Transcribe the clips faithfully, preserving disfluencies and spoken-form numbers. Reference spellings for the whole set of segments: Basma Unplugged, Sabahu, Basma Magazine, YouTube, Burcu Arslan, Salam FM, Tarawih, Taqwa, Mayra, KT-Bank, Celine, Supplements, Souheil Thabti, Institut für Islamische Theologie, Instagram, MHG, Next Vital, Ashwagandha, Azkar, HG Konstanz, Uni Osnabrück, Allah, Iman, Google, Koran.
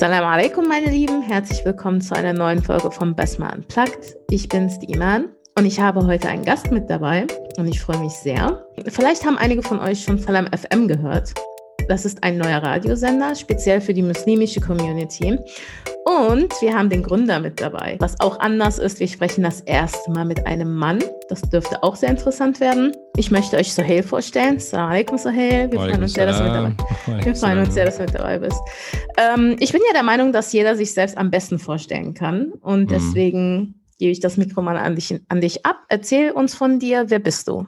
Salam alaikum, meine Lieben. Herzlich willkommen zu einer neuen Folge von Basma Unplugged. Ich bin's, die Iman, und ich habe heute einen Gast mit dabei und ich freue mich sehr. Vielleicht haben einige von euch schon Salam F M gehört. Das ist ein neuer Radiosender, speziell für die muslimische Community. Und wir haben den Gründer mit dabei. Was auch anders ist, wir sprechen das erste Mal mit einem Mann. Das dürfte auch sehr interessant werden. Ich möchte euch Souheil vorstellen. Salam alaikum, Souheil. Wir freuen uns sehr, dass du mit dabei bist. Wir freuen uns sehr, dass du mit dabei bist. Ähm, ich bin ja der Meinung, dass jeder sich selbst am besten vorstellen kann. Und mhm. deswegen gebe ich das Mikro mal an dich, an dich ab. Erzähl uns von dir. Wer bist du?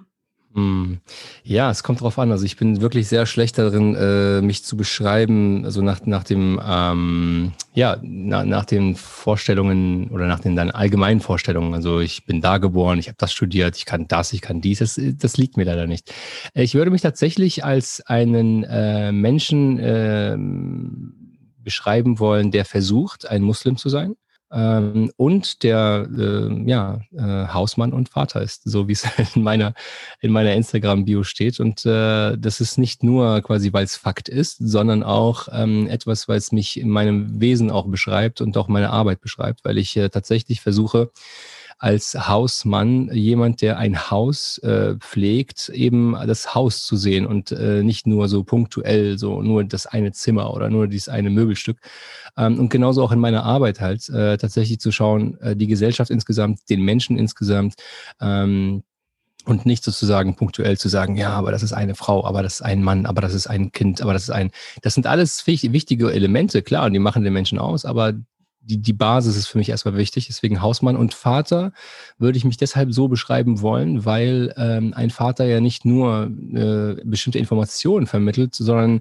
Ja, es kommt drauf an. Also ich bin wirklich sehr schlecht darin, äh, mich zu beschreiben, also nach, nach dem, ähm, ja, na, nach den Vorstellungen oder nach den dann allgemeinen Vorstellungen. Also ich bin da geboren, ich habe das studiert, ich kann das, ich kann dies. Das, das liegt mir leider nicht. Ich würde mich tatsächlich als einen äh, Menschen äh, beschreiben wollen, der versucht, ein Muslim zu sein. Ähm, und der äh, ja, äh, Hausmann und Vater ist, so wie es in meiner, in meiner Instagram-Bio steht. Und äh, das ist nicht nur quasi, weil es Fakt ist, sondern auch ähm, etwas, weil es mich in meinem Wesen auch beschreibt und auch meine Arbeit beschreibt, weil ich äh, tatsächlich versuche, als Hausmann, jemand, der ein Haus äh, pflegt, eben das Haus zu sehen und äh, nicht nur so punktuell, so nur das eine Zimmer oder nur dieses eine Möbelstück. Ähm, und genauso auch in meiner Arbeit halt äh, tatsächlich zu schauen, äh, die Gesellschaft insgesamt, den Menschen insgesamt, ähm, und nicht sozusagen punktuell zu sagen, ja, aber das ist eine Frau, aber das ist ein Mann, aber das ist ein Kind, aber das ist ein... Das sind alles wichtige Elemente, klar, und die machen den Menschen aus, aber Die, die Basis ist für mich erstmal wichtig, deswegen Hausmann und Vater würde ich mich deshalb so beschreiben wollen, weil ähm, ein Vater ja nicht nur äh, bestimmte Informationen vermittelt, sondern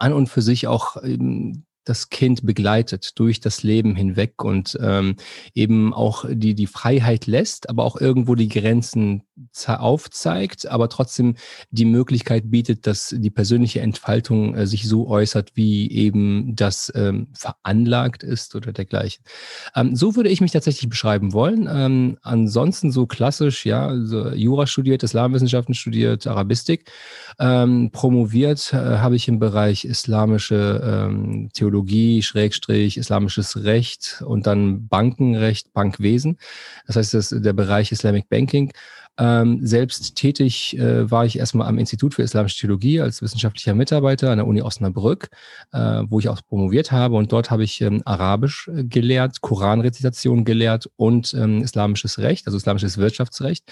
an und für sich auch ähm, das Kind begleitet durch das Leben hinweg und ähm, eben auch die, die Freiheit lässt, aber auch irgendwo die Grenzen aufzeigt, aber trotzdem die Möglichkeit bietet, dass die persönliche Entfaltung äh, sich so äußert, wie eben das ähm, veranlagt ist oder dergleichen. Ähm, so würde ich mich tatsächlich beschreiben wollen. Ähm, ansonsten so klassisch, ja, so Jura studiert, Islamwissenschaften studiert, Arabistik. Ähm, promoviert äh, habe ich im Bereich islamische ähm, Theologie, Schrägstrich, islamisches Recht und dann Bankenrecht, Bankwesen. Das heißt, das ist der Bereich Islamic Banking. Ähm, selbst tätig äh, war ich erstmal am Institut für Islamische Theologie als wissenschaftlicher Mitarbeiter an der Uni Osnabrück, äh, wo ich auch promoviert habe. Und dort habe ich ähm, Arabisch gelehrt, Koranrezitation gelehrt und ähm, islamisches Recht, also islamisches Wirtschaftsrecht.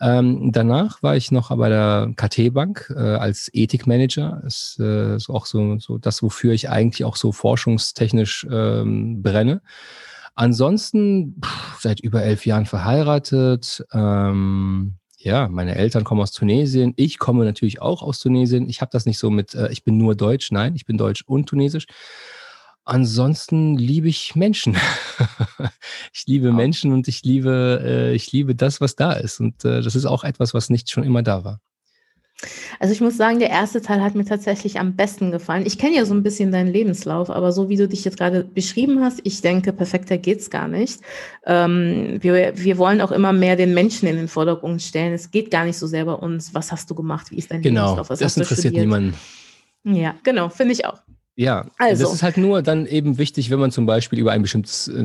Ähm, danach war ich noch bei der K T-Bank äh, als Ethikmanager. Das äh, ist auch so, so das, wofür ich eigentlich auch so forschungstechnisch ähm, brenne. Ansonsten pff, seit über elf Jahren verheiratet. Ähm, ja, meine Eltern kommen aus Tunesien. Ich komme natürlich auch aus Tunesien. Ich habe das nicht so mit, äh, ich bin nur deutsch. Nein, ich bin deutsch und tunesisch. Ansonsten liebe ich Menschen. Ich liebe Menschen und ich liebe, äh, ich liebe das, was da ist. Und äh, das ist auch etwas, was nicht schon immer da war. Also ich muss sagen, der erste Teil hat mir tatsächlich am besten gefallen. Ich kenne ja so ein bisschen deinen Lebenslauf, aber so wie du dich jetzt gerade beschrieben hast, ich denke, perfekter geht's gar nicht. Ähm, wir, wir wollen auch immer mehr den Menschen in den Vordergrund stellen. Es geht gar nicht so sehr bei uns, was hast du gemacht, wie ist dein genau, Lebenslauf, was hast du studiert. Genau, das interessiert niemanden. Ja, genau, finde ich auch. Ja, also das ist halt nur dann eben wichtig, wenn man zum Beispiel über ein bestimmtes, ein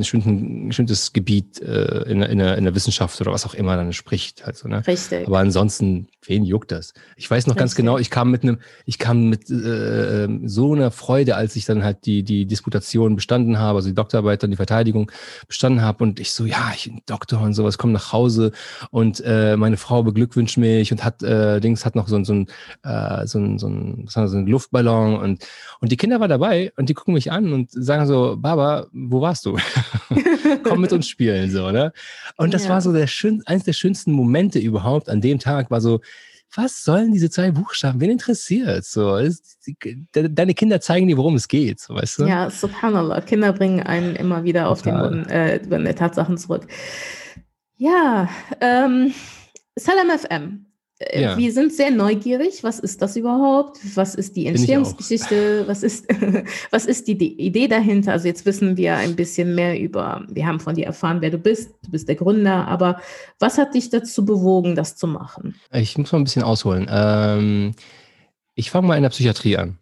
bestimmtes Gebiet äh, in, in, der, in der Wissenschaft oder was auch immer dann spricht. Also, ne? Richtig. Aber ansonsten, wen juckt das? Ich weiß noch Richtig. ganz genau, ich kam mit einem, ich kam mit äh, so einer Freude, als ich dann halt die, die Disputation bestanden habe, also die Doktorarbeit, dann die Verteidigung bestanden habe und ich so, ja, ich bin Doktor und sowas, komme nach Hause und äh, meine Frau beglückwünscht mich und hat äh, Dings hat noch so, so, ein, äh, so, ein, so, ein, so einen Luftballon und, und die Kinder dabei und die gucken mich an und sagen so, Baba, wo warst du? Komm mit uns spielen, so, ne? Und das ja. war so der schön, eins der schönsten Momente überhaupt an dem Tag, war so, was sollen diese zwei Buchstaben? Wen interessiert? So, ist, de, deine Kinder zeigen dir, worum es geht, so, weißt du? Ja, subhanallah, Kinder bringen einen immer wieder auf Total. den Boden äh, der Tatsachen zurück. Ja, ähm, Salam F M. Ja. Wir sind sehr neugierig. Was ist das überhaupt? Was ist die Entstehungsgeschichte? Was ist, was ist die Idee dahinter? Also jetzt wissen wir ein bisschen mehr über, wir haben von dir erfahren, wer du bist. Du bist der Gründer. Aber was hat dich dazu bewogen, das zu machen? Ich muss mal ein bisschen ausholen. Ähm, Ich fange mal in der Psychiatrie an.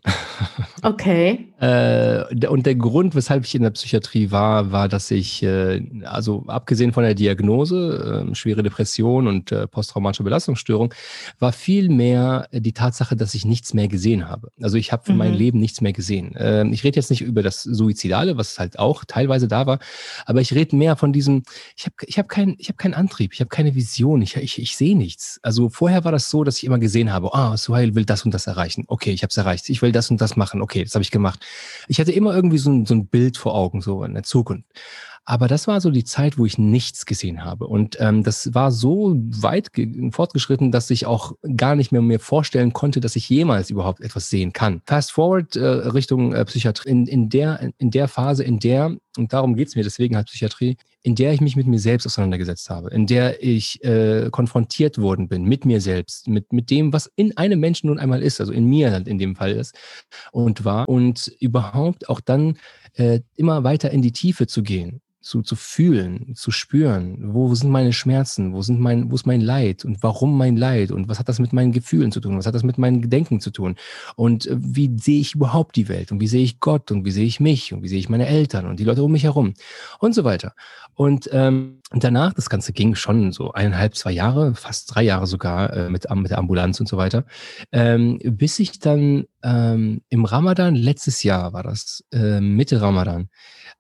Okay. äh, und der Grund, weshalb ich in der Psychiatrie war, war, dass ich, äh, also abgesehen von der Diagnose, äh, schwere Depression und äh, posttraumatische Belastungsstörung, war vielmehr die Tatsache, dass ich nichts mehr gesehen habe. Also ich habe für mhm. mein Leben nichts mehr gesehen. Äh, ich rede jetzt nicht über das Suizidale, was halt auch teilweise da war, aber ich rede mehr von diesem, ich habe ich hab keinen ich hab keinen Antrieb, ich habe keine Vision, ich, ich, ich sehe nichts. Also vorher war das so, dass ich immer gesehen habe, ah, Souheil will das und das erreichen. Okay, ich habe es erreicht. Ich will das und das machen. Okay, das habe ich gemacht. Ich hatte immer irgendwie so ein, so ein Bild vor Augen, so in der Zukunft. Aber das war so die Zeit, wo ich nichts gesehen habe. Und ähm, das war so weit ge- fortgeschritten, dass ich auch gar nicht mehr mir vorstellen konnte, dass ich jemals überhaupt etwas sehen kann. Fast forward äh, Richtung äh, Psychiatrie. In, in, der, in der Phase, in der, und darum geht es mir, deswegen halt Psychiatrie, in der ich mich mit mir selbst auseinandergesetzt habe, in der ich äh, konfrontiert worden bin mit mir selbst, mit, mit dem, was in einem Menschen nun einmal ist, also in mir halt in dem Fall ist und war. Und überhaupt auch dann äh, immer weiter in die Tiefe zu gehen. Zu, zu fühlen, zu spüren, wo sind meine Schmerzen, wo sind mein, wo ist mein Leid und warum mein Leid und was hat das mit meinen Gefühlen zu tun, was hat das mit meinen Gedenken zu tun und wie sehe ich überhaupt die Welt und wie sehe ich Gott und wie sehe ich mich und wie sehe ich meine Eltern und die Leute um mich herum und so weiter. Und ähm, danach, das Ganze ging schon so eineinhalb, zwei Jahre, fast drei Jahre sogar äh, mit, mit der Ambulanz und so weiter, ähm, bis ich dann ähm, im Ramadan, letztes Jahr war das, äh, Mitte Ramadan,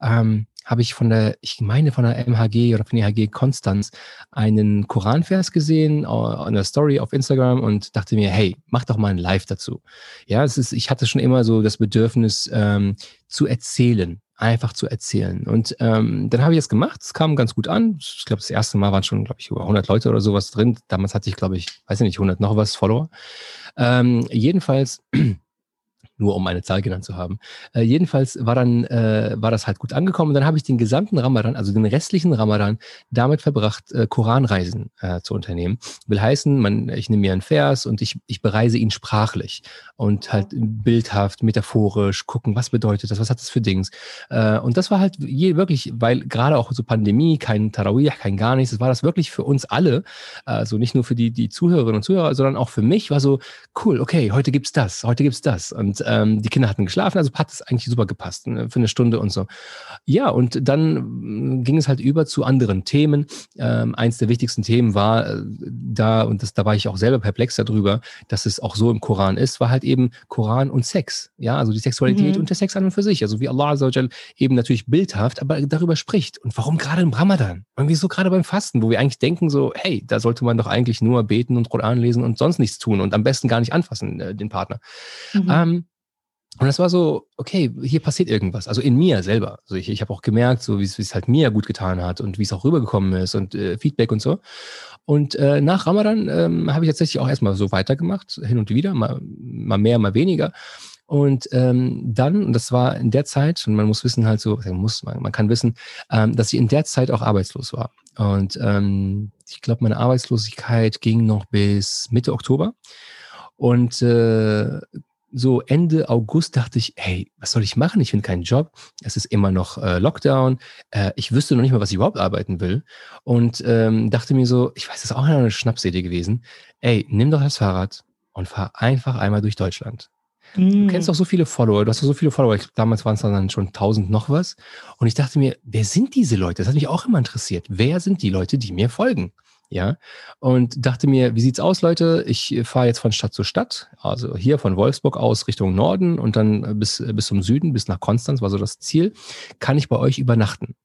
ähm, habe ich von der, ich meine von der M H G oder von der H G Konstanz einen Koranvers gesehen, in der Story auf Instagram und dachte mir, hey, mach doch mal ein Live dazu. Ja, es ist, ich hatte schon immer so das Bedürfnis ähm, zu erzählen, einfach zu erzählen. Und ähm, dann habe ich das gemacht, es kam ganz gut an. Ich glaube, das erste Mal waren schon, glaube ich, über hundert Leute oder sowas drin. Damals hatte ich, glaube ich, weiß ich nicht, hundert noch was Follower. Ähm, jedenfalls... nur um eine Zahl genannt zu haben. Äh, jedenfalls war dann äh, war das halt gut angekommen. Und dann habe ich den gesamten Ramadan, also den restlichen Ramadan, damit verbracht, äh, Koranreisen äh, zu unternehmen. Will heißen, man, ich nehme mir einen Vers und ich, ich bereise ihn sprachlich und halt bildhaft, metaphorisch gucken, was bedeutet das, was hat das für Dings. Äh, und das war halt je, wirklich, weil gerade auch so Pandemie, kein Tarawih, kein gar nichts, das war das wirklich für uns alle, also nicht nur für die, die Zuhörerinnen und Zuhörer, sondern auch für mich war so, cool, okay, heute gibt's das, heute gibt's das. Und die Kinder hatten geschlafen, also hat es eigentlich super gepasst, ne, für eine Stunde und so. Ja, und dann ging es halt über zu anderen Themen. Ähm, eins der wichtigsten Themen war äh, da, und das, da war ich auch selber perplex darüber, dass es auch so im Koran ist, war halt eben Koran und Sex. Ja, also die Sexualität mhm. und der Sex an und für sich. Also wie Allah eben natürlich bildhaft, aber darüber spricht. Und warum gerade im Ramadan? Irgendwie so gerade beim Fasten, wo wir eigentlich denken so, hey, da sollte man doch eigentlich nur beten und Koran lesen und sonst nichts tun und am besten gar nicht anfassen, äh, den Partner. Mhm. Ähm, Und das war so, okay, hier passiert irgendwas. Also in mir selber. Also ich, ich habe auch gemerkt, so wie es halt mir gut getan hat und wie es auch rübergekommen ist und äh, Feedback und so. Und äh, nach Ramadan ähm, habe ich tatsächlich auch erstmal so weitergemacht, hin und wieder, mal, mal mehr, mal weniger. Und ähm, dann, und das war in der Zeit, und man muss wissen halt so, man, muss, man, man kann wissen, ähm, dass ich in der Zeit auch arbeitslos war. Und ähm, ich glaube, meine Arbeitslosigkeit ging noch bis Mitte Oktober. Und äh, so Ende August dachte ich, hey, was soll ich machen? Ich finde keinen Job. Es ist immer noch äh, Lockdown. Äh, ich wüsste noch nicht mal, was ich überhaupt arbeiten will. Und ähm, dachte mir so, ich weiß, das ist auch eine Schnapsidee gewesen. Ey, nimm doch das Fahrrad und fahr einfach einmal durch Deutschland. Mm. Du kennst doch so viele Follower. Du hast doch so viele Follower. Ich glaub, damals waren es dann schon tausend noch was. Und ich dachte mir, wer sind diese Leute? Das hat mich auch immer interessiert. Wer sind die Leute, die mir folgen? Ja, und dachte mir, wie sieht's aus, Leute? Ich fahre jetzt von Stadt zu Stadt, also hier von Wolfsburg aus Richtung Norden und dann bis, bis zum Süden, bis nach Konstanz, war so das Ziel. Kann ich bei euch übernachten?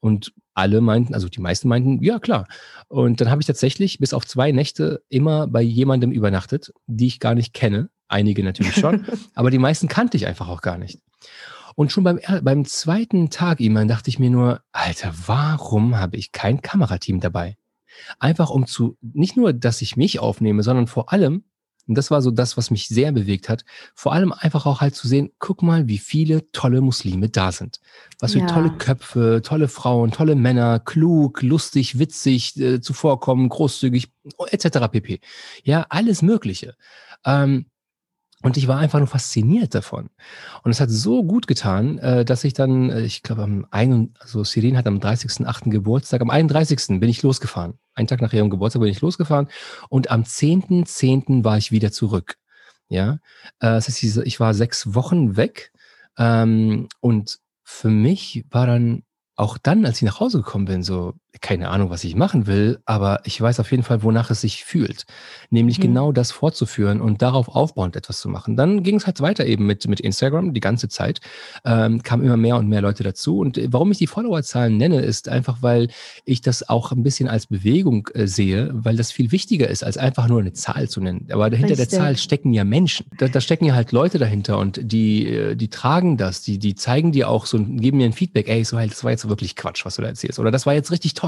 Und alle meinten, also die meisten meinten, ja klar. Und dann habe ich tatsächlich bis auf zwei Nächte immer bei jemandem übernachtet, die ich gar nicht kenne. Einige natürlich schon, aber die meisten kannte ich einfach auch gar nicht. Und schon beim, beim zweiten Tag, Iman, dachte ich mir nur, Alter, warum habe ich kein Kamerateam dabei? Einfach um zu, nicht nur, dass ich mich aufnehme, sondern vor allem, und das war so das, was mich sehr bewegt hat, vor allem einfach auch halt zu sehen, guck mal, wie viele tolle Muslime da sind. Was für ja. tolle Köpfe, tolle Frauen, tolle Männer, klug, lustig, witzig, äh, zuvorkommen, großzügig, et cetera pp. Ja, alles Mögliche. Ähm, Und ich war einfach nur fasziniert davon. Und es hat so gut getan, dass ich dann, ich glaube, am einunddreißigsten also Celine hat am dreißigsten achten Geburtstag, am einunddreißigsten bin ich losgefahren. Einen Tag nach ihrem Geburtstag bin ich losgefahren und am zehnten zehnten war ich wieder zurück. Ja, es ist diese, ich war sechs Wochen weg ähm, und für mich war dann auch dann, als ich nach Hause gekommen bin, so, keine Ahnung, was ich machen will, aber ich weiß auf jeden Fall, wonach es sich fühlt. Nämlich mhm. genau das fortzuführen und darauf aufbauend etwas zu machen. Dann ging es halt weiter eben mit, mit Instagram die ganze Zeit. Ähm, kamen immer mehr und mehr Leute dazu. Und warum ich die Followerzahlen nenne, ist einfach, weil ich das auch ein bisschen als Bewegung äh, sehe, weil das viel wichtiger ist, als einfach nur eine Zahl zu nennen. Aber dahinter Richtig. der Zahl stecken ja Menschen. Da, da stecken ja halt Leute dahinter und die, die tragen das, die, die zeigen dir auch so, geben mir ein Feedback, ey, so halt, das war jetzt wirklich Quatsch, was du da erzählst. Oder das war jetzt richtig toll.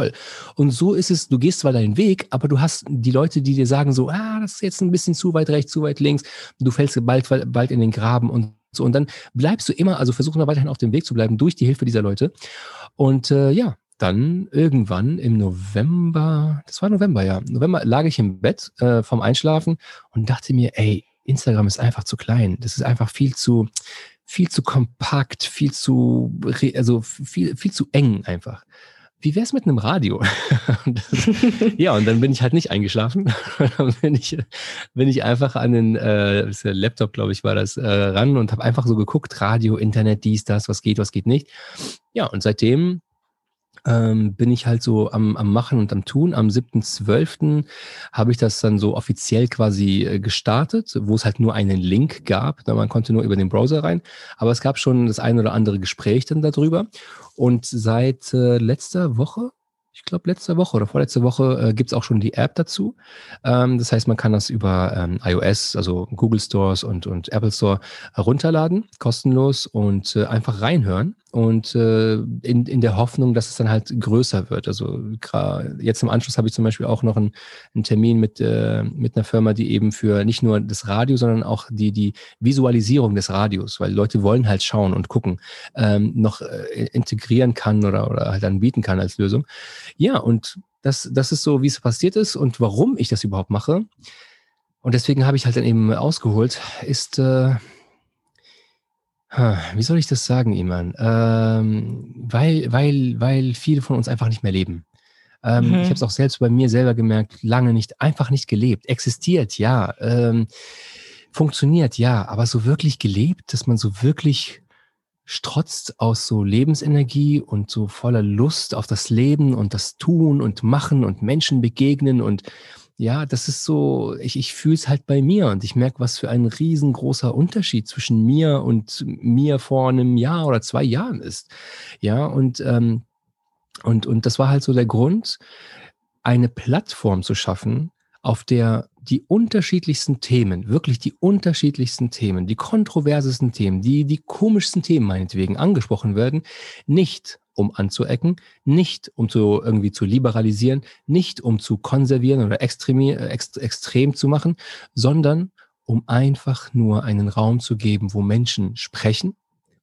Und so ist es, du gehst zwar deinen Weg, aber du hast die Leute, die dir sagen so, ah, das ist jetzt ein bisschen zu weit rechts, zu weit links, du fällst bald, bald in den Graben und so. Und dann bleibst du immer, also versuchen wir weiterhin auf dem Weg zu bleiben, durch die Hilfe dieser Leute. Und äh, ja, dann irgendwann im November, das war November, ja, November lag ich im Bett äh, vom Einschlafen und dachte mir, ey, Instagram ist einfach zu klein, das ist einfach viel zu... viel zu kompakt, viel zu, also viel, viel zu eng einfach. Wie wär's mit einem Radio? Das, ja, und dann bin ich halt nicht eingeschlafen. Dann bin ich, bin ich einfach an den äh, Laptop, glaube ich, war das, äh, ran und habe einfach so geguckt, Radio, Internet, dies, das, was geht, was geht nicht. Ja, und seitdem ähm, bin ich halt so am, am Machen und am Tun. Am siebten zwölften habe ich das dann so offiziell quasi gestartet, wo es halt nur einen Link gab. Man konnte nur über den Browser rein. Aber es gab schon das ein oder andere Gespräch dann darüber. Und seit äh, letzter Woche, ich glaube letzte Woche oder vorletzte Woche, äh, gibt es auch schon die App dazu. Ähm, das heißt, man kann das über ähm, iOS, also Google Stores und, und Apple Store herunterladen, kostenlos und äh, einfach reinhören. Und äh, in, in der Hoffnung, dass es dann halt größer wird. Also jetzt im Anschluss habe ich zum Beispiel auch noch einen, einen Termin mit, äh, mit einer Firma, die eben für nicht nur das Radio, sondern auch die, die Visualisierung des Radios, weil Leute wollen halt schauen und gucken, ähm, noch äh, integrieren kann oder, oder halt anbieten kann als Lösung. Ja, und das, das ist so, wie es passiert ist und warum ich das überhaupt mache. Und deswegen habe ich halt dann eben ausgeholt, ist... Äh, Wie soll ich das sagen, Iman? Ähm, weil, weil, weil viele von uns einfach nicht mehr leben. Ähm, mhm. Ich habe es auch selbst bei mir selber gemerkt, lange nicht, einfach nicht gelebt. Existiert, ja. Ähm, funktioniert, ja. Aber so wirklich gelebt, dass man so wirklich strotzt aus so Lebensenergie und so voller Lust auf das Leben und das Tun und Machen und Menschen begegnen und ja, das ist so, ich, ich fühle es halt bei mir und ich merke, was für ein riesengroßer Unterschied zwischen mir und mir vor einem Jahr oder zwei Jahren ist. Ja, und, ähm, und, und das war halt so der Grund, eine Plattform zu schaffen, auf der die unterschiedlichsten Themen, wirklich die unterschiedlichsten Themen, die kontroversesten Themen, die, die komischsten Themen meinetwegen angesprochen werden, nicht um anzuecken, nicht um zu irgendwie zu liberalisieren, nicht um zu konservieren oder extrem, ext, extrem zu machen, sondern um einfach nur einen Raum zu geben, wo Menschen sprechen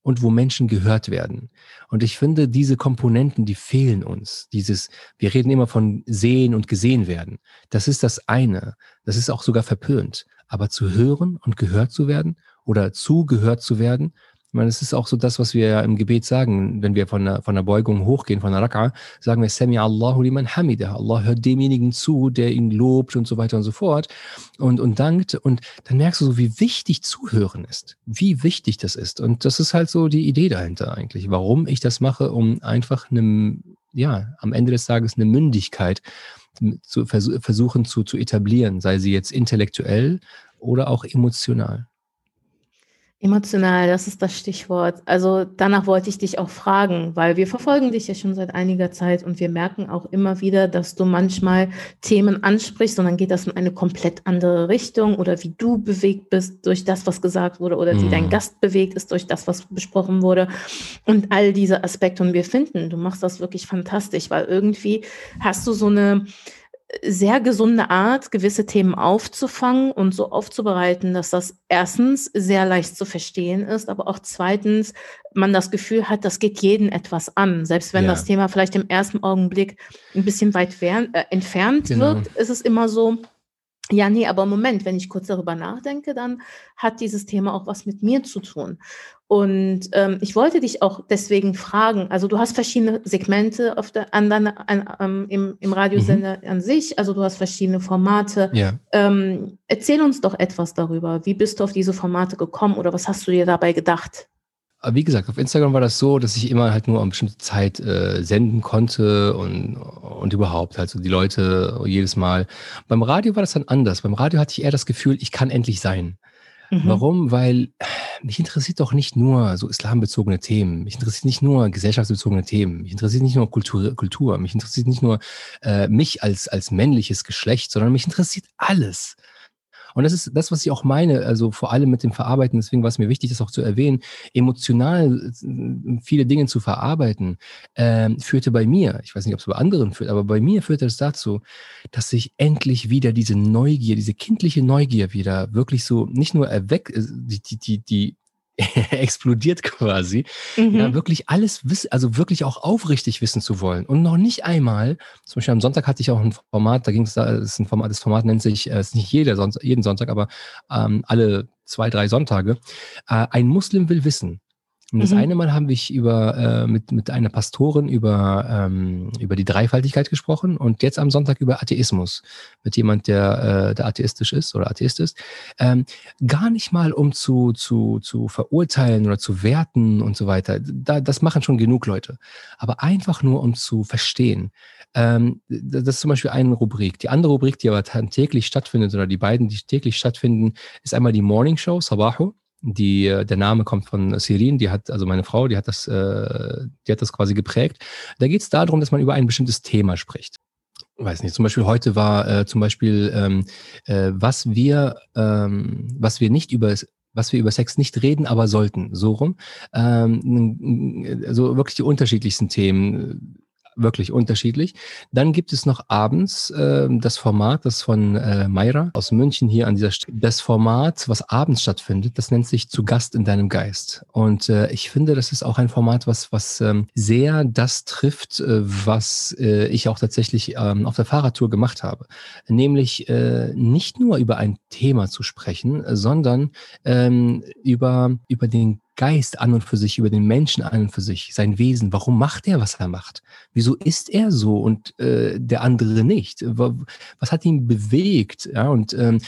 und wo Menschen gehört werden. Und ich finde, diese Komponenten, die fehlen uns. Dieses, wir reden immer von sehen und gesehen werden. Das ist das eine. Das ist auch sogar verpönt. Aber zu hören und gehört zu werden oder zugehört zu werden, ich meine, es ist auch so das, was wir ja im Gebet sagen, wenn wir von einer, von einer Beugung hochgehen, von einer Raka, sagen wir, Sami Allahu liman hamidah. Allah hört demjenigen zu, der ihn lobt und so weiter und so fort und, und dankt. Und dann merkst du so, wie wichtig Zuhören ist, wie wichtig das ist. Und das ist halt so die Idee dahinter eigentlich, warum ich das mache, um einfach eine, ja, am Ende des Tages eine Mündigkeit zu vers- versuchen zu, zu etablieren, sei sie jetzt intellektuell oder auch emotional. Emotional, das ist das Stichwort. Also danach wollte ich dich auch fragen, weil wir verfolgen dich ja schon seit einiger Zeit und wir merken auch immer wieder, dass du manchmal Themen ansprichst und dann geht das in eine komplett andere Richtung oder wie du bewegt bist durch das, was gesagt wurde oder wie dein Gast bewegt ist durch das, was besprochen wurde und all diese Aspekte. Und wir finden, du machst das wirklich fantastisch, weil irgendwie hast du so eine sehr gesunde Art, gewisse Themen aufzufangen und so aufzubereiten, dass das erstens sehr leicht zu verstehen ist, aber auch zweitens man das Gefühl hat, das geht jeden etwas an. Selbst wenn ja. das Thema vielleicht im ersten Augenblick ein bisschen weit wer- äh, entfernt genau. wirkt, ist es immer so, Ja, nee, aber Moment, wenn ich kurz darüber nachdenke, dann hat dieses Thema auch was mit mir zu tun. Und ähm, ich wollte dich auch deswegen fragen, also du hast verschiedene Segmente auf der, an deiner, an, ähm, im, im Radiosender mhm. an sich, also du hast verschiedene Formate. Ja. Ähm, erzähl uns doch etwas darüber. Wie bist du auf diese Formate gekommen oder was hast du dir dabei gedacht? Wie gesagt, auf Instagram war das so, dass ich immer halt nur an bestimmte Zeit äh, senden konnte und, und überhaupt halt so die Leute jedes Mal. Beim Radio war das dann anders. Beim Radio hatte ich eher das Gefühl, ich kann endlich sein. Mhm. Warum? Weil mich interessiert doch nicht nur so islambezogene Themen. Mich interessiert nicht nur gesellschaftsbezogene Themen. Mich interessiert nicht nur Kultur. Kultur. Mich interessiert nicht nur äh, mich als, als männliches Geschlecht, sondern mich interessiert alles. Und das ist das, was ich auch meine, also vor allem mit dem Verarbeiten, deswegen war es mir wichtig, das auch zu erwähnen, emotional viele Dinge zu verarbeiten, äh, führte bei mir, ich weiß nicht, ob es bei anderen führt, aber bei mir führte es dazu, dass ich endlich wieder diese Neugier, diese kindliche Neugier wieder wirklich so, nicht nur erweckt, die, die, die, die explodiert quasi, mhm. ja, wirklich alles wissen, also wirklich auch aufrichtig wissen zu wollen. Und noch nicht einmal, zum Beispiel am Sonntag hatte ich auch ein Format, da ging es, das Format, das Format nennt sich, es ist nicht jeder Sonntag, jeden Sonntag, aber ähm, alle zwei, drei Sonntage, äh, ein Muslim will wissen. Und das mhm. eine Mal haben wir über, äh, mit, mit einer Pastorin über, ähm, über die Dreifaltigkeit gesprochen und jetzt am Sonntag über Atheismus mit jemand, der, äh, der atheistisch ist oder Atheist ist. Ähm, gar nicht mal, um zu, zu, zu verurteilen oder zu werten und so weiter. Da, das machen schon genug Leute. Aber einfach nur, um zu verstehen. Ähm, das ist zum Beispiel eine Rubrik. Die andere Rubrik, die aber täglich stattfindet oder die beiden, die täglich stattfinden, ist einmal die Morning Show, Sabahu. Die, der Name kommt von Celine, die hat, also meine Frau, die hat das, äh, die hat das quasi geprägt. Da geht es darum, dass man über ein bestimmtes Thema spricht. Weiß nicht, zum Beispiel heute war äh, zum Beispiel, ähm, äh, was wir, ähm, was wir nicht über was wir über Sex nicht reden, aber sollten, so rum. Ähm, also wirklich die unterschiedlichsten Themen. Wirklich unterschiedlich. Dann gibt es noch abends äh, das Format, das von äh, Mayra aus München hier an dieser Stelle. Das Format, was abends stattfindet, das nennt sich Zu Gast in deinem Geist. Und äh, ich finde, das ist auch ein Format, was, was ähm, sehr das trifft, äh, was äh, ich auch tatsächlich ähm, auf der Fahrradtour gemacht habe. Nämlich äh, nicht nur über ein Thema zu sprechen, äh, sondern ähm, über, über den Geist an und für sich, über den Menschen an und für sich, sein Wesen, warum macht er, was er macht? Wieso ist er so und äh, der andere nicht? Was hat ihn bewegt? Ja, und ähm,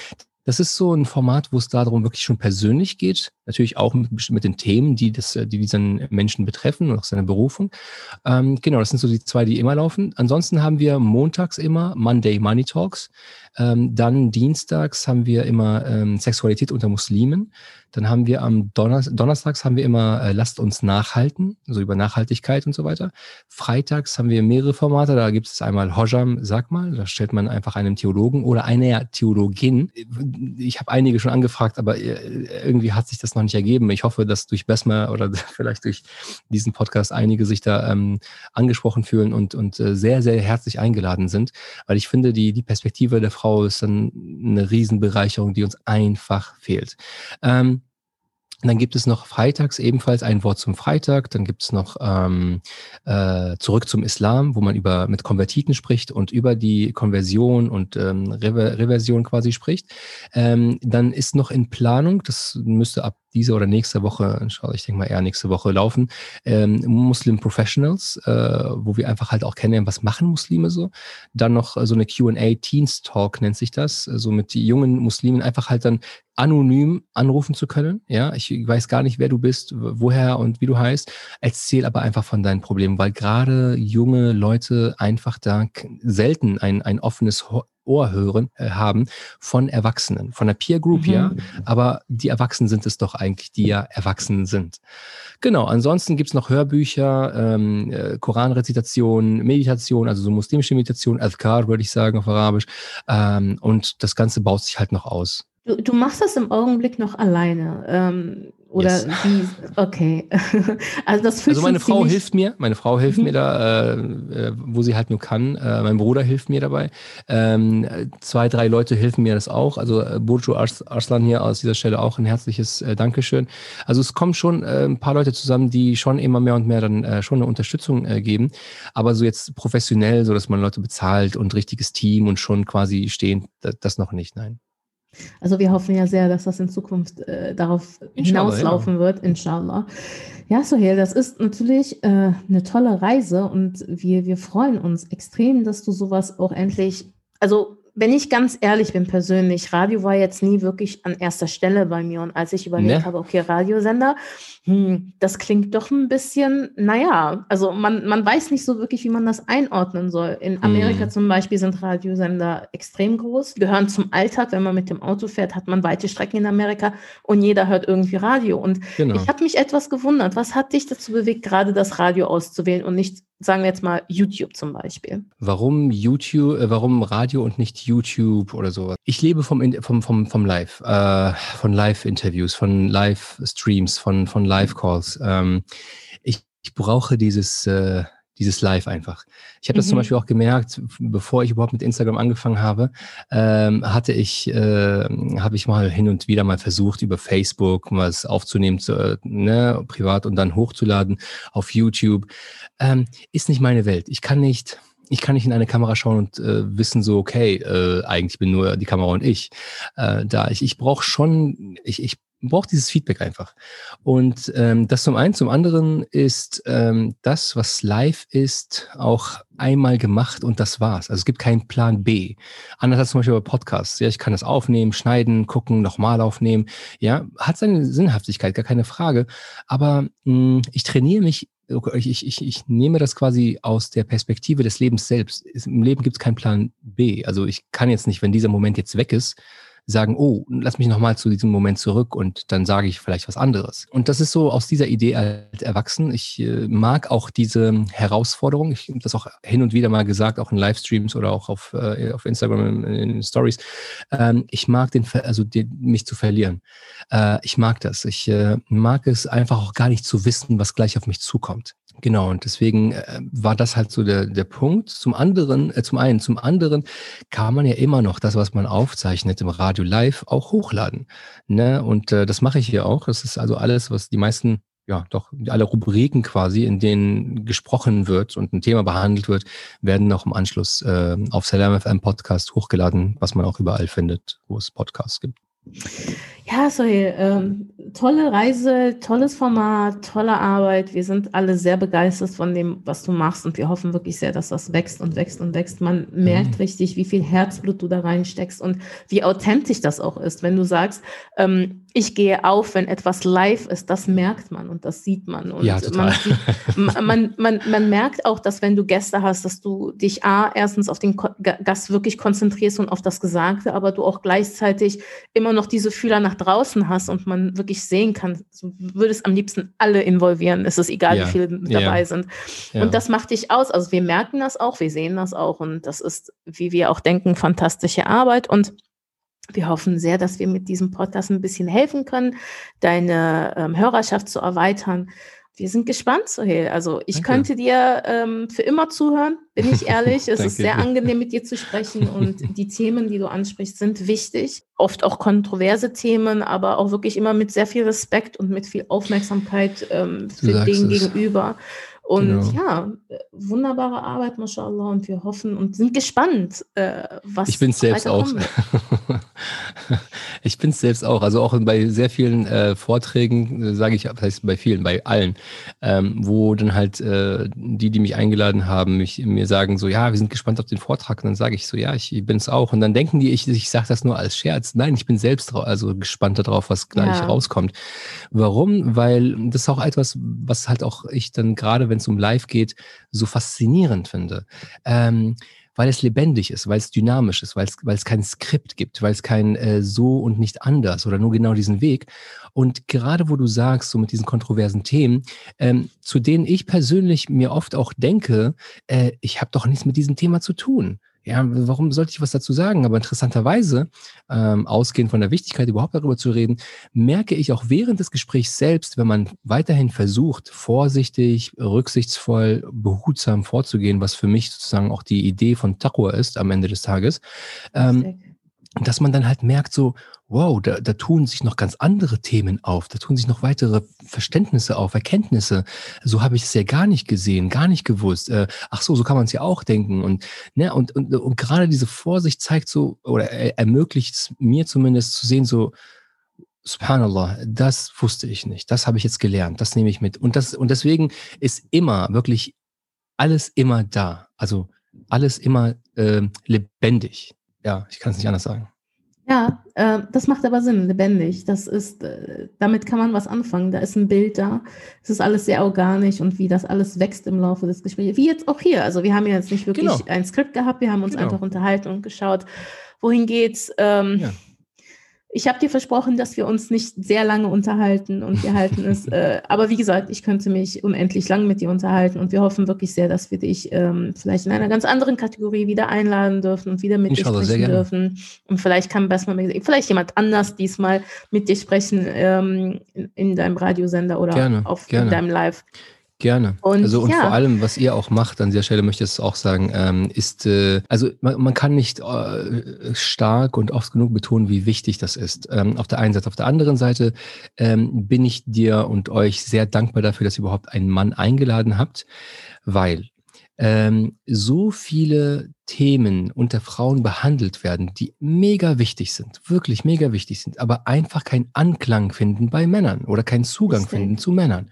das ist so ein Format, wo es darum wirklich schon persönlich geht, natürlich auch mit, mit den Themen, die, das, die diesen Menschen betreffen und auch seine Berufung. Ähm, genau, das sind so die zwei, die immer laufen. Ansonsten haben wir montags immer Monday Money Talks. Ähm, dann dienstags haben wir immer ähm, Sexualität unter Muslimen. Dann haben wir am Donner- Donnerstags haben wir immer äh, Lasst uns nachhalten, so über Nachhaltigkeit und so weiter. Freitags haben wir mehrere Formate, da gibt es einmal Hojam, sag mal, da stellt man einfach einem Theologen oder einer Theologin. Ich habe einige schon angefragt, aber irgendwie hat sich das noch nicht ergeben. Ich hoffe, dass durch Basma oder vielleicht durch diesen Podcast einige sich da ähm, angesprochen fühlen und, und äh, sehr, sehr herzlich eingeladen sind, weil ich finde, die, die Perspektive der Frau ist dann eine Riesenbereicherung, die uns einfach fehlt. Ähm, dann gibt es noch freitags ebenfalls ein Wort zum Freitag, dann gibt es noch ähm, äh, Zurück zum Islam, wo man über mit Konvertiten spricht und über die Konversion und ähm, Rever- Reversion quasi spricht. Ähm, dann ist noch in Planung, das müsste ab diese oder nächste Woche, ich denke mal eher nächste Woche laufen, ähm, Muslim Professionals, äh, wo wir einfach halt auch kennenlernen, was machen Muslime so. Dann noch so eine Q and A, Teens Talk nennt sich das, so also mit jungen Muslimen einfach halt dann anonym anrufen zu können. Ja, ich weiß gar nicht, wer du bist, woher und wie du heißt. Erzähl aber einfach von deinen Problemen, weil gerade junge Leute einfach da selten ein, ein offenes Ohr hören, äh, haben von Erwachsenen, von der Peer Group, mhm. ja, aber die Erwachsenen sind es doch eigentlich, die ja Erwachsenen sind. Genau, ansonsten gibt es noch Hörbücher, ähm, äh, Koranrezitation, Meditation, also so muslimische Meditation, Azkar würde ich sagen auf Arabisch, ähm, und das Ganze baut sich halt noch aus. Du, du machst das im Augenblick noch alleine. Ähm, Oder yes. wie? Okay. Also, das fühlt also meine Frau ziemlich... hilft mir, meine Frau hilft mhm. mir da, äh, wo sie halt nur kann. Äh, mein Bruder hilft mir dabei. Ähm, zwei, drei Leute helfen mir das auch. Also äh, Burcu Arslan hier aus dieser Stelle auch ein herzliches äh, Dankeschön. Also es kommen schon äh, ein paar Leute zusammen, die schon immer mehr und mehr dann äh, schon eine Unterstützung äh, geben. Aber so jetzt professionell, so dass man Leute bezahlt und richtiges Team und schon quasi stehen, das, das noch nicht, nein. Also wir hoffen ja sehr, dass das in Zukunft äh, darauf Inshallah, hinauslaufen ja. wird, Inshallah. Ja, Souheil, das ist natürlich äh, eine tolle Reise und wir, wir freuen uns extrem, dass du sowas auch endlich, also wenn ich ganz ehrlich bin persönlich, Radio war jetzt nie wirklich an erster Stelle bei mir. Und als ich überlegt ne? habe, okay, Radiosender, hm, das klingt doch ein bisschen, naja, also man, man weiß nicht so wirklich, wie man das einordnen soll. In Amerika hm. zum Beispiel sind Radiosender extrem groß, gehören zum Alltag. Wenn man mit dem Auto fährt, hat man weite Strecken in Amerika und jeder hört irgendwie Radio. Und genau. ich habe mich etwas gewundert. Was hat dich dazu bewegt, gerade das Radio auszuwählen und nicht, sagen wir jetzt mal, YouTube zum Beispiel? Warum YouTube, äh, warum Radio und nicht YouTube oder sowas? Ich lebe vom, vom, vom, vom Live, äh, von Live-Interviews, von Live-Streams, von, von Live-Calls. Ähm, ich, ich brauche dieses... Äh, Dieses Live einfach. Ich habe das mhm. zum Beispiel auch gemerkt, bevor ich überhaupt mit Instagram angefangen habe, ähm, hatte ich, äh, habe ich mal hin und wieder mal versucht, über Facebook was aufzunehmen, zu, äh, ne, privat und dann hochzuladen auf YouTube. Ähm, ist nicht meine Welt. Ich kann nicht... Ich kann nicht in eine Kamera schauen und äh, wissen so, okay, äh, eigentlich bin nur die Kamera und ich äh, da. Ich, ich brauche schon, ich, ich brauche dieses Feedback einfach. Und ähm, das zum einen. Zum anderen ist ähm, das, was live ist, auch einmal gemacht und das war's. Also es gibt keinen Plan B. Anders als zum Beispiel bei Podcasts. Ja, ich kann das aufnehmen, schneiden, gucken, nochmal aufnehmen. Ja, hat seine Sinnhaftigkeit, gar keine Frage. Aber mh, ich trainiere mich. Ich, ich, ich nehme das quasi aus der Perspektive des Lebens selbst. Im Leben gibt es keinen Plan B. Also ich kann jetzt nicht, wenn dieser Moment jetzt weg ist, sagen, oh, lass mich nochmal zu diesem Moment zurück und dann sage ich vielleicht was anderes. Und das ist so aus dieser Idee halt erwachsen. Ich äh, mag auch diese Herausforderung. Ich habe das auch hin und wieder mal gesagt, auch in Livestreams oder auch auf, äh, auf Instagram in, in Stories. Ähm, ich mag den, also den, mich zu verlieren. Äh, ich mag das. Ich äh, mag es einfach auch gar nicht zu wissen, was gleich auf mich zukommt. Genau, und deswegen äh, war das halt so der, der Punkt. Zum anderen, äh, zum einen, zum anderen kann man ja immer noch das, was man aufzeichnet im Radio live, auch hochladen. Ne? Und äh, das mache ich hier auch. Das ist also alles, was die meisten, ja doch, alle Rubriken quasi, in denen gesprochen wird und ein Thema behandelt wird, werden noch im Anschluss äh, auf Salam F M Podcast hochgeladen, was man auch überall findet, wo es Podcasts gibt. Ja, sorry, ähm, tolle Reise, tolles Format, tolle Arbeit. Wir sind alle sehr begeistert von dem, was du machst und wir hoffen wirklich sehr, dass das wächst und wächst und wächst. Man mhm. merkt richtig, wie viel Herzblut du da reinsteckst und wie authentisch das auch ist. Wenn du sagst, ähm, ich gehe auf, wenn etwas live ist, das merkt man und das sieht man. Und ja, total. Man, sieht, man, man, man merkt auch, dass wenn du Gäste hast, dass du dich A, erstens auf den Gast wirklich konzentrierst und auf das Gesagte, aber du auch gleichzeitig immer noch diese Fühler nach draußen hast und man wirklich sehen kann, du würdest am liebsten alle involvieren, es ist egal, ja. wie viele mit dabei ja. sind. Ja. Und das macht dich aus. Also wir merken das auch, wir sehen das auch und das ist, wie wir auch denken, fantastische Arbeit und wir hoffen sehr, dass wir mit diesem Podcast ein bisschen helfen können, deine ähm, Hörerschaft zu erweitern. Wir sind gespannt, Souheil. Also ich Danke. könnte dir ähm, für immer zuhören, bin ich ehrlich. Es ist sehr angenehm, mit dir zu sprechen und die Themen, die du ansprichst, sind wichtig. Oft auch kontroverse Themen, aber auch wirklich immer mit sehr viel Respekt und mit viel Aufmerksamkeit ähm, für den gegenüber. Und genau. ja, wunderbare Arbeit, mashallah, und wir hoffen und sind gespannt, äh, was ich bin selbst auch. Ich bin es selbst auch. Also auch bei sehr vielen äh, Vorträgen, äh, sage ich, das heißt bei vielen, bei allen, ähm, wo dann halt äh, die, die mich eingeladen haben, mich, mir sagen so, ja, wir sind gespannt auf den Vortrag. Und dann sage ich so, ja, ich, ich bin es auch. Und dann denken die, ich, ich sage das nur als Scherz. Nein, ich bin selbst also gespannt darauf, was gleich ja. rauskommt. Warum? Weil das ist auch etwas, was halt auch ich dann gerade, wenn wenn es um Live geht, so faszinierend finde. Ähm, weil es lebendig ist, weil es dynamisch ist, weil es, weil es kein Skript gibt, weil es kein äh, so und nicht anders oder nur genau diesen Weg. Und gerade wo du sagst, so mit diesen kontroversen Themen, ähm, zu denen ich persönlich mir oft auch denke, äh, ich habe doch nichts mit diesem Thema zu tun. ja, warum sollte ich was dazu sagen? Aber interessanterweise, ähm, ausgehend von der Wichtigkeit, überhaupt darüber zu reden, merke ich auch während des Gesprächs selbst, wenn man weiterhin versucht, vorsichtig, rücksichtsvoll, behutsam vorzugehen, was für mich sozusagen auch die Idee von Taqwa ist am Ende des Tages, ähm, dass man dann halt merkt so, wow, da, da tun sich noch ganz andere Themen auf, da tun sich noch weitere Verständnisse auf, Erkenntnisse. So habe ich es ja gar nicht gesehen, gar nicht gewusst. Äh, ach so, so kann man es ja auch denken. Und, ne, und, und, und gerade diese Vorsicht zeigt so, oder er, ermöglicht es mir zumindest zu sehen so, Subhanallah, das wusste ich nicht, das habe ich jetzt gelernt, das nehme ich mit. Und, das, und deswegen ist immer, wirklich alles immer da, also alles immer äh, lebendig. Ja, ich kann es nicht anders sagen. Ja, äh, das macht aber Sinn, lebendig. Das ist, äh, damit kann man was anfangen. Da ist ein Bild da. Es ist alles sehr organisch und wie das alles wächst im Laufe des Gesprächs. Wie jetzt auch hier. Also wir haben ja jetzt nicht wirklich genau. ein Skript gehabt. Wir haben uns genau. einfach unterhalten und geschaut, wohin geht's. Ähm, ja. Ich habe dir versprochen, dass wir uns nicht sehr lange unterhalten und wir halten es. Äh, aber wie gesagt, ich könnte mich unendlich lang mit dir unterhalten und wir hoffen wirklich sehr, dass wir dich ähm, vielleicht in einer ganz anderen Kategorie wieder einladen dürfen und wieder mit ich dir sprechen dürfen. Und vielleicht kann Basma Magazine, vielleicht jemand anders diesmal mit dir sprechen ähm, in, in deinem Radiosender oder gerne, auf gerne. in deinem Live. Gerne. Und, also, und ja. vor allem, was ihr auch macht, an dieser Stelle möchte ich es auch sagen, ähm, ist, äh, also man, man kann nicht äh, stark und oft genug betonen, wie wichtig das ist. Ähm, auf der einen Seite. Auf der anderen Seite ähm, bin ich dir und euch sehr dankbar dafür, dass ihr überhaupt einen Mann eingeladen habt, weil ähm, so viele Themen unter Frauen behandelt werden, die mega wichtig sind, wirklich mega wichtig sind, aber einfach keinen Anklang finden bei Männern oder keinen Zugang Richtig. finden zu Männern.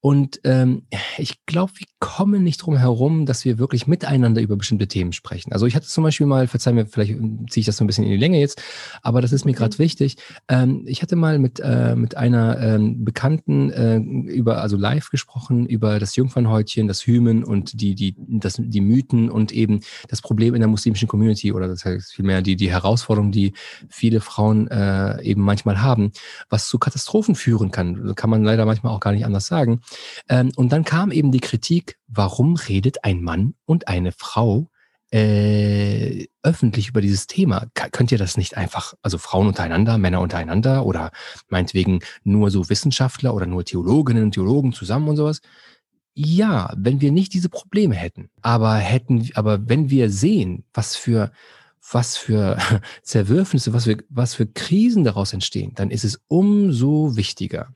Und ähm, ich glaube, wir kommen nicht drum herum, dass wir wirklich miteinander über bestimmte Themen sprechen. Also ich hatte zum Beispiel mal, verzeih mir, vielleicht ziehe ich das so ein bisschen in die Länge jetzt, aber das ist mir gerade wichtig. Ähm, ich hatte mal mit, äh, mit einer ähm, Bekannten äh, über, also live gesprochen, über das Jungfernhäutchen, das Hymen und die, die, das, die Mythen und eben das Problem in der muslimischen Community oder das heißt vielmehr die, die Herausforderung, die viele Frauen äh, eben manchmal haben, was zu Katastrophen führen kann. Kann man leider manchmal auch gar nicht anders sagen. Ähm, und dann kam eben die Kritik, warum redet ein Mann und eine Frau äh, öffentlich über dieses Thema? K- könnt ihr das nicht einfach, also Frauen untereinander, Männer untereinander oder meinetwegen nur so Wissenschaftler oder nur Theologinnen und Theologen zusammen und sowas? Ja, wenn wir nicht diese Probleme hätten, aber hätten, aber wenn wir sehen, was für was für Zerwürfnisse, was für, was für Krisen daraus entstehen, dann ist es umso wichtiger.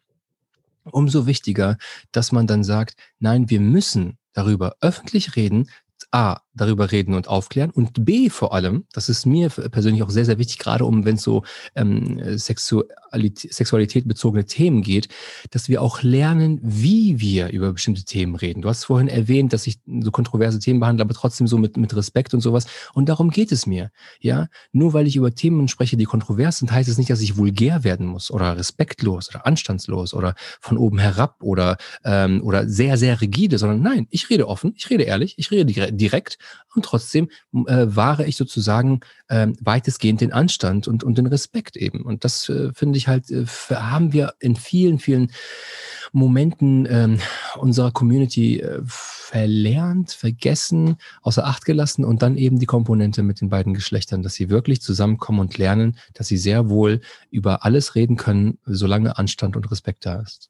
Umso wichtiger, dass man dann sagt, nein, wir müssen darüber öffentlich reden, A, darüber reden und aufklären und B, vor allem, das ist mir persönlich auch sehr, sehr wichtig, gerade um, wenn es so ähm, Sexualität, Sexualität bezogene Themen geht, dass wir auch lernen, wie wir über bestimmte Themen reden. Du hast vorhin erwähnt, dass ich so kontroverse Themen behandle, aber trotzdem so mit, mit Respekt und sowas und darum geht es mir. Ja, nur weil ich über Themen spreche, die kontrovers sind, heißt es nicht, dass ich vulgär werden muss oder respektlos oder anstandslos oder von oben herab oder, ähm, oder sehr, sehr rigide, sondern nein, ich rede offen, ich rede ehrlich, ich rede direkt. Und trotzdem äh, wahre ich sozusagen äh, weitestgehend den Anstand und, und den Respekt eben. Und das äh, finde ich halt, äh, haben wir in vielen, vielen Momenten äh, unserer Community äh, verlernt, vergessen, außer Acht gelassen und dann eben die Komponente mit den beiden Geschlechtern, dass sie wirklich zusammenkommen und lernen, dass sie sehr wohl über alles reden können, solange Anstand und Respekt da ist.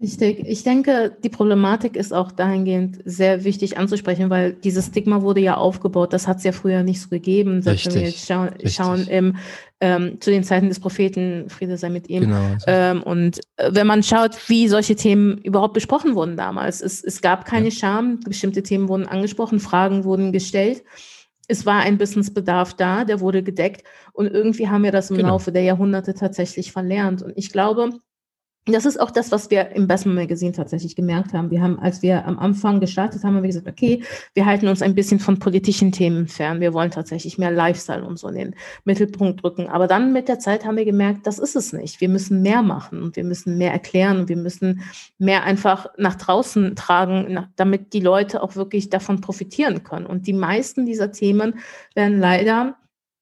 Richtig. Ich denke, die Problematik ist auch dahingehend sehr wichtig anzusprechen, weil dieses Stigma wurde ja aufgebaut. Das hat es ja früher nicht so gegeben. Selbst Richtig. wenn wir jetzt schauen, schauen im, ähm, zu den Zeiten des Propheten, Friede sei mit ihm. Genau. Ähm, und äh, wenn man schaut, wie solche Themen überhaupt besprochen wurden damals. Es, es gab keine ja. Scham. Bestimmte Themen wurden angesprochen, Fragen wurden gestellt. Es war ein Wissensbedarf da, der wurde gedeckt. Und irgendwie haben wir das im genau. Laufe der Jahrhunderte tatsächlich verlernt. Und ich glaube, das ist auch das, was wir im Basma Magazine tatsächlich gemerkt haben. Wir haben, als wir am Anfang gestartet haben, haben wir gesagt, okay, wir halten uns ein bisschen von politischen Themen fern. Wir wollen tatsächlich mehr Lifestyle und so in den Mittelpunkt drücken. Aber dann mit der Zeit haben wir gemerkt, das ist es nicht. Wir müssen mehr machen und wir müssen mehr erklären und wir müssen mehr einfach nach draußen tragen, damit die Leute auch wirklich davon profitieren können. Und die meisten dieser Themen werden leider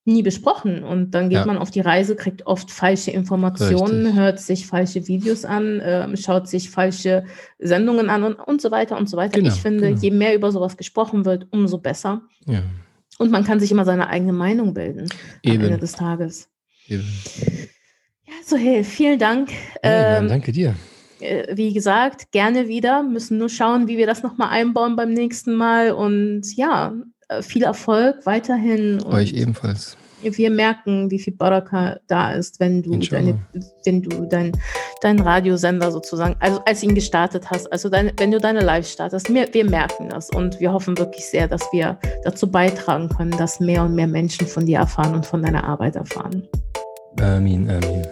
nie besprochen und dann geht ja. man auf die Reise, kriegt oft falsche Informationen, Richtig. hört sich falsche Videos an, äh, schaut sich falsche Sendungen an und, und so weiter und so weiter. Genau, ich finde, genau. je mehr über sowas gesprochen wird, umso besser. Ja. Und man kann sich immer seine eigene Meinung bilden Eben. am Ende des Tages. Eben. Ja, Souheil, vielen Dank. Ja, ähm, danke dir. Wie gesagt, gerne wieder. Müssen nur schauen, wie wir das nochmal einbauen beim nächsten Mal. Und ja, viel Erfolg weiterhin. Und euch ebenfalls. Wir merken, wie viel Baraka da ist, wenn du, deine, wenn du dein, dein Radiosender sozusagen, also als ihn gestartet hast, also dein, wenn du deine Live startest, wir, wir merken das und wir hoffen wirklich sehr, dass wir dazu beitragen können, dass mehr und mehr Menschen von dir erfahren und von deiner Arbeit erfahren. Amin, Amin.